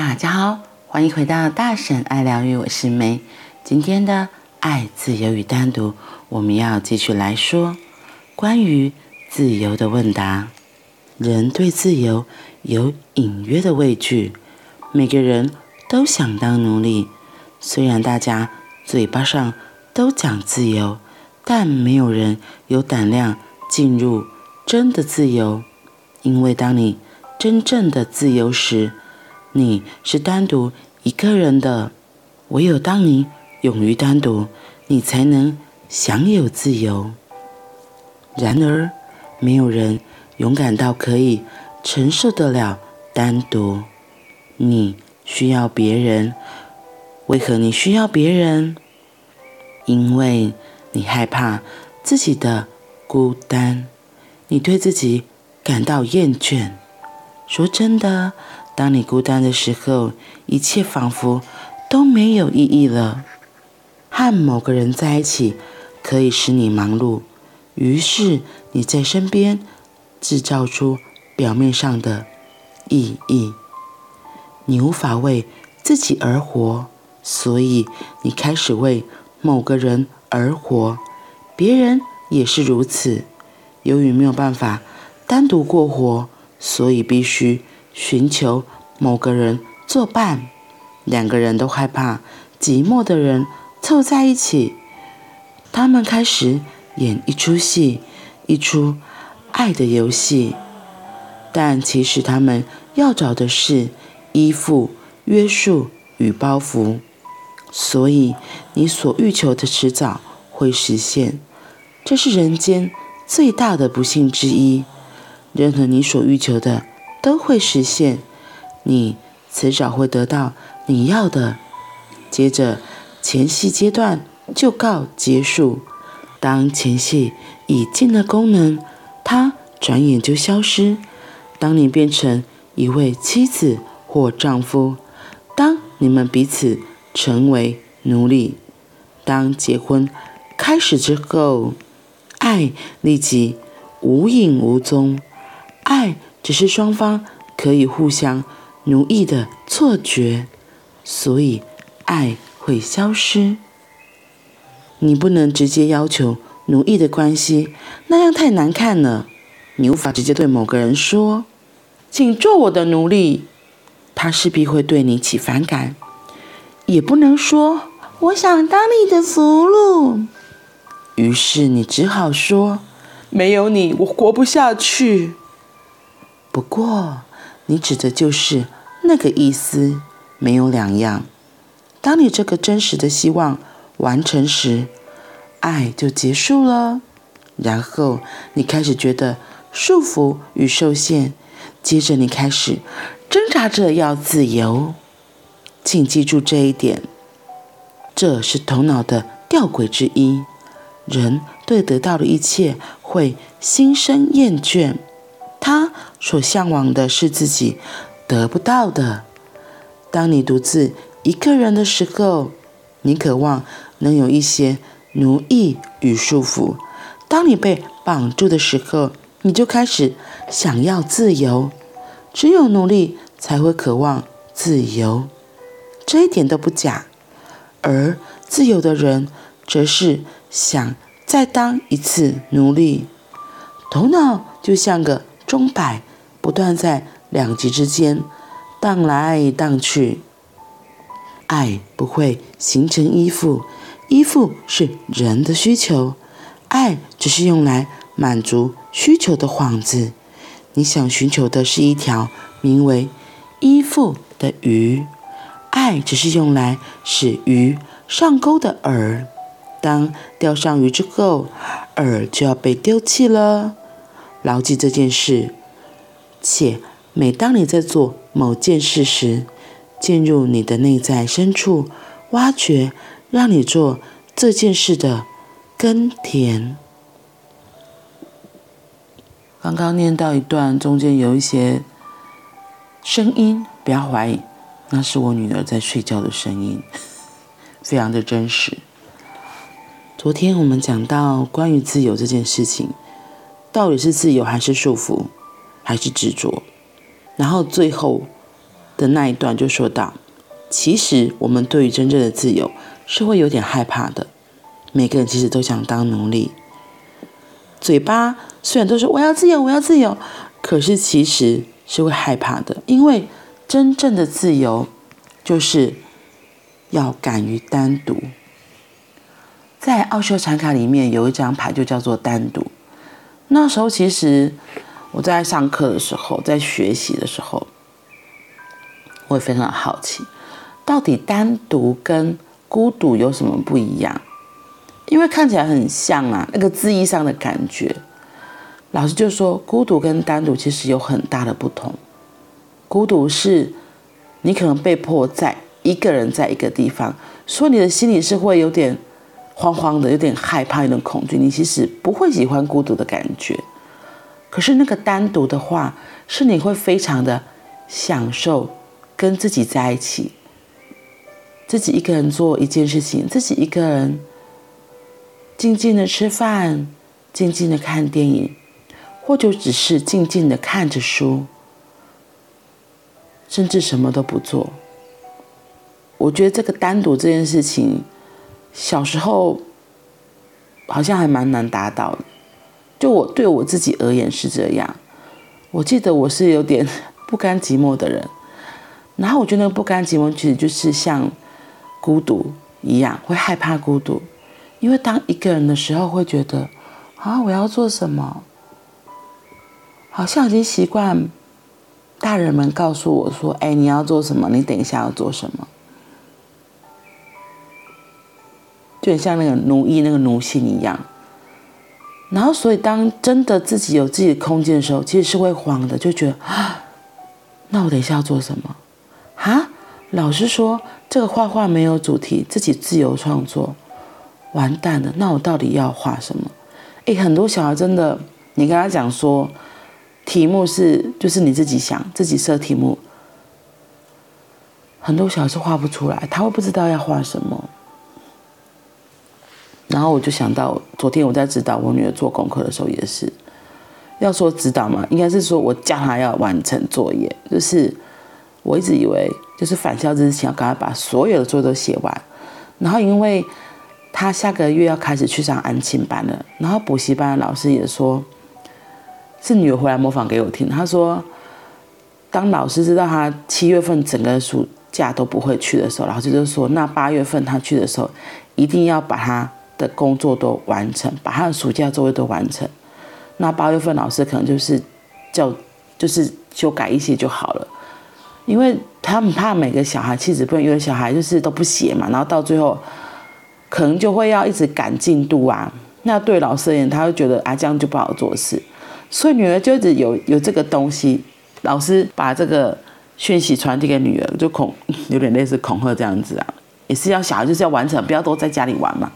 大家好，欢迎回到大神爱疗愈，我是梅。今天的爱、自由与单独，我们要继续来说关于自由的问答。人对自由有隐约的畏惧，每个人都想当奴隶。虽然大家嘴巴上都讲自由，但没有人有胆量进入真的自由，因为当你真正的自由时，你是单独一个人的。唯有当你勇于单独，你才能享有自由。然而，没有人勇敢到可以承受得了单独。你需要别人。为何你需要别人？因为你害怕自己的孤单，你对自己感到厌倦。说真的，当你孤单的时候，一切仿佛都没有意义了。和某个人在一起可以使你忙碌，于是你在身边制造出表面上的意义。你无法为自己而活，所以你开始为某个人而活，别人也是如此。由于没有办法单独过活，所以必须寻求某个人作伴。两个人都害怕寂寞的人凑在一起，他们开始演一出戏，一出爱的游戏。但其实他们要找的是依附、约束与包袱。所以你所欲求的迟早会实现，这是人间最大的不幸之一。任何你所欲求的都会实现，你迟早会得到你要的。接着前戏阶段就告结束，当前戏已尽了功能，它转眼就消失。当你变成一位妻子或丈夫，当你们彼此成为奴隶，当结婚开始之后，爱立即无影无踪。爱只是双方可以互相奴役的错觉，所以爱会消失。你不能直接要求奴役的关系，那样太难看了。你无法直接对某个人说，请做我的奴隶，他势必会对你起反感。也不能说我想当你的俘虏，于是你只好说没有你我活不下去。不过你指的就是那个意思，没有两样。当你这个真实的希望完成时，爱就结束了。然后你开始觉得束缚与受限，接着你开始挣扎着要自由。请记住这一点，这是头脑的吊诡之一。人对得到的一切会心生厌倦，他所向往的是自己得不到的。当你独自一个人的时候，你渴望能有一些奴役与束缚。当你被绑住的时候，你就开始想要自由。只有奴隶才会渴望自由，这一点都不假。而自由的人则是想再当一次奴隶。头脑就像个钟摆，不断在两极之间荡来荡去。爱不会形成依附，依附是人的需求，爱只是用来满足需求的幌子。你想寻求的是一条名为依附的鱼，爱只是用来使鱼上钩的饵。当钓上鱼之后，饵就要被丢弃了。牢记这件事，且每当你在做某件事时，进入你的内在深处，挖掘让你做这件事的耕田。刚刚念到一段，中间有一些声音，不要怀疑，那是我女儿在睡觉的声音，非常的真实。昨天我们讲到关于自由这件事情，到底是自由还是束缚还是执着，然后最后的那一段就说到，其实我们对于真正的自由是会有点害怕的，每个人其实都想当奴隶。嘴巴虽然都说我要自由我要自由，可是其实是会害怕的，因为真正的自由就是要敢于单独。在奥修禅卡里面有一张牌就叫做单独。那时候其实我在上课的时候，在学习的时候，我也非常好奇到底单独跟孤独有什么不一样，因为看起来很像啊，那个字义上的感觉。老师就说孤独跟单独其实有很大的不同。孤独是你可能被迫在一个人在一个地方，所以你的心里是会有点慌慌的，有点害怕，有点恐惧，你其实不会喜欢孤独的感觉。可是那个单独的话，是你会非常的享受跟自己在一起，自己一个人做一件事情，自己一个人静静的吃饭，静静的看电影，或者只是静静的看着书，甚至什么都不做。我觉得这个单独这件事情小时候好像还蛮难达到的，就我对我自己而言是这样。我记得我是有点不甘寂寞的人，然后我觉得不甘寂寞其实就是像孤独一样，会害怕孤独。因为当一个人的时候会觉得啊，我要做什么，好像已经习惯大人们告诉我说，哎，你要做什么，你等一下要做什么，就很像那个奴役那个奴性一样。然后所以当真的自己有自己的空间的时候，其实是会慌的，就觉得啊，那我等一下要做什么啊？老师说这个画画没有主题，自己自由创作，完蛋了，那我到底要画什么？哎，很多小孩真的，你跟他讲说题目是就是你自己想自己设题目，很多小孩是画不出来，他会不知道要画什么。然后我就想到昨天我在指导我女儿做功课的时候，也是要说指导嘛，应该是说我叫她要完成作业，就是我一直以为就是返校之前要赶快把所有的作业都写完。然后因为她下个月要开始去上安亲班了，然后补习班的老师也说，是女儿回来模仿给我听，她说当老师知道她7月份整个暑假都不会去的时候，老师就说那8月份她去的时候一定要把她的工作都完成，把他的暑假作业都完成。那8月份老师可能就是修改一些就好了，因为他们怕每个小孩，其实不能有的小孩就是都不写嘛，然后到最后可能就会要一直赶进度啊。那对老师而言，他会觉得啊这样就不好做事，所以女儿就一直有这个东西。老师把这个讯息传递给女儿，就有点类似恐吓这样子啊，也是要小孩就是要完成，不要都在家里玩嘛。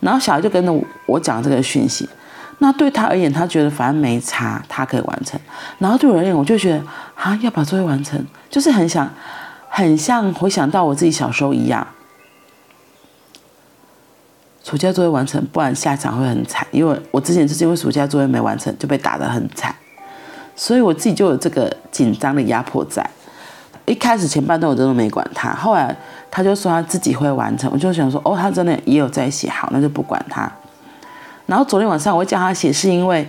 然后小孩就跟着我讲这个讯息，那对他而言，他觉得反正没差，他可以完成。然后对我而言，我就觉得啊，要把作业完成，就是很像回想到我自己小时候一样，暑假作业完成，不然下场会很惨。因为我之前就是因为暑假作业没完成就被打得很惨，所以我自己就有这个紧张的压迫在。一开始前半段我真的没管他，后来他就说他自己会完成，我就想说哦，他真的也有在写，好，那就不管他。然后昨天晚上我会叫他写，是因为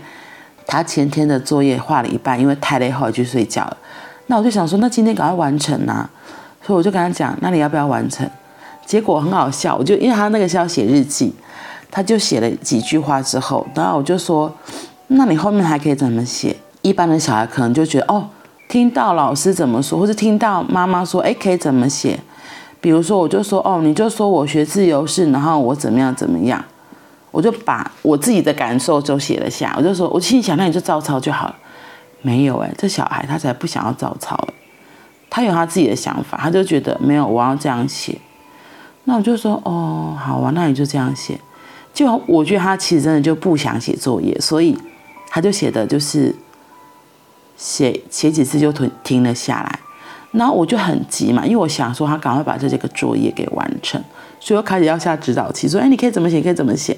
他前天的作业画了一半，因为太累后来去睡觉了。那我就想说那今天赶快完成啊，所以我就跟他讲那你要不要完成。结果很好笑，我就因为他那个是要写日记，他就写了几句话之后，然后我就说那你后面还可以怎么写。一般的小孩可能就觉得哦，听到老师怎么说，或是听到妈妈说，哎，可以怎么写？比如说，我就说，哦，你就说我学自由式，然后我怎么样怎么样，我就把我自己的感受就写了下。我就说，我心里想，那你就照抄就好了。没有哎，这小孩他才不想要照抄哎，他有他自己的想法，他就觉得没有，我要这样写。那我就说，哦，好啊，那你就这样写。就我觉得他其实真的就不想写作业，所以他就写的就是。写几次就停了下来，然后我就很急嘛，因为我想说他赶快把这几个作业给完成，所以我开始要下指导期，说哎，你可以怎么写，可以怎么写。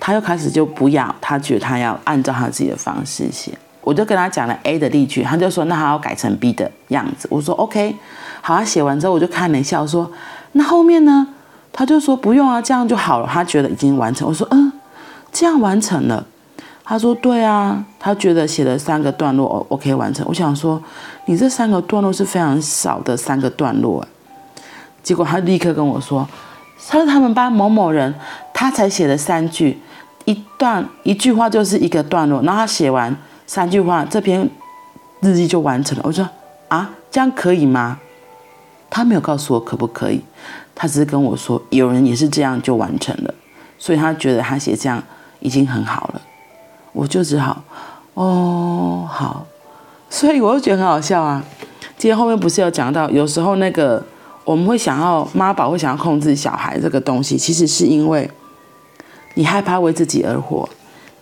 他又开始就不要，他觉得他要按照他自己的方式写。我就跟他讲了 A 的例句，他就说那他要改成 B 的样子。我说 OK 好，他写完之后我就看了一下，我说那后面呢？他就说不用啊，这样就好了，他觉得已经完成。我说这样完成了。他说对啊，他觉得写了3个段落 OK 完成。我想说你这3个段落是非常少的3个段落，结果他立刻跟我说，他说他们班某某人他才写了3句，一句话就是一个段落，然后他写完3句话，这篇日记就完成了。我说啊，这样可以吗？他没有告诉我可不可以，他只是跟我说有人也是这样就完成了，所以他觉得他写这样已经很好了。我就只好好，所以我就觉得很好笑啊。今天后面不是有讲到，有时候那个我们会想要妈宝，会想要控制小孩这个东西，其实是因为你害怕为自己而活，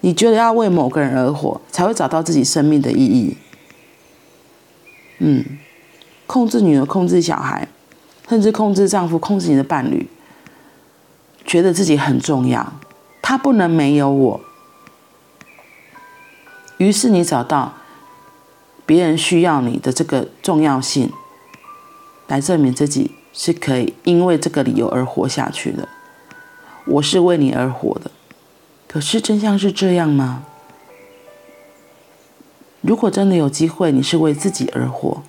你觉得要为某个人而活，才会找到自己生命的意义。控制女儿，控制小孩，甚至控制丈夫，控制你的伴侣，觉得自己很重要，他不能没有我。于是你找到别人需要你的这个重要性，来证明自己是可以因为这个理由而活下去的。我是为你而活的，可是真相是这样吗？如果真的有机会你是为自己而活，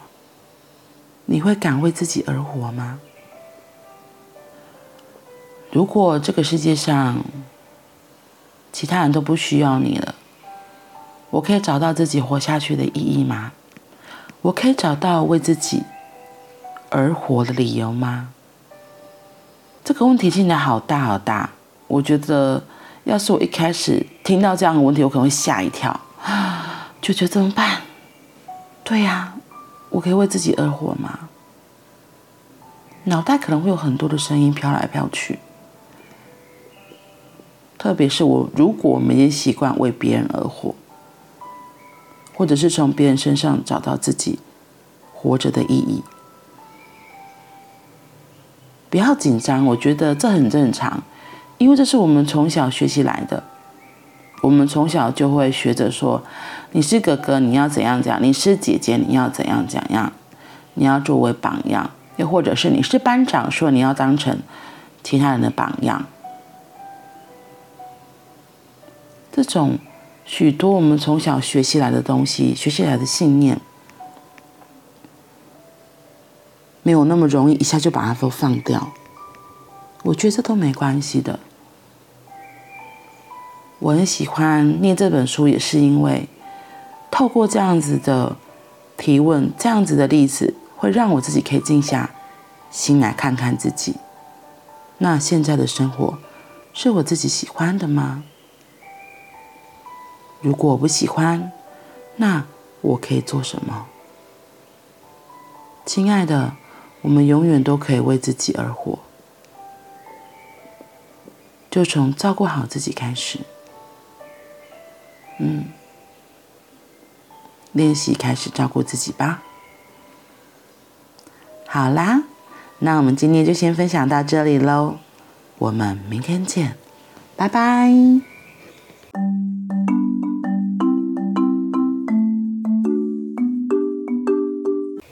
你会敢为自己而活吗？如果这个世界上其他人都不需要你了，我可以找到自己活下去的意义吗？我可以找到为自己而活的理由吗？这个问题竟然好大好大，我觉得要是我一开始听到这样的问题，我可能会吓一跳，就觉得怎么办？对呀，我可以为自己而活吗？脑袋可能会有很多的声音飘来飘去，特别是如果我们也习惯为别人而活，或者是从别人身上找到自己活着的意义。不要紧张，我觉得这很正常，因为这是我们从小学习来的。我们从小就会学着说，你是哥哥你要怎样怎样，你是姐姐你要怎样怎样，你要作为榜样，又或者是你是班长，说你要当成其他人的榜样。这种许多我们从小学习来的东西，学习来的信念，没有那么容易一下就把它都放掉，我觉得这都没关系的。我很喜欢念这本书，也是因为透过这样子的提问，这样子的例子，会让我自己可以静下心来看看自己，那现在的生活是我自己喜欢的吗？如果我不喜欢，那我可以做什么？亲爱的，我们永远都可以为自己而活，就从照顾好自己开始。练习开始照顾自己吧。好啦，那我们今天就先分享到这里咯，我们明天见，拜拜。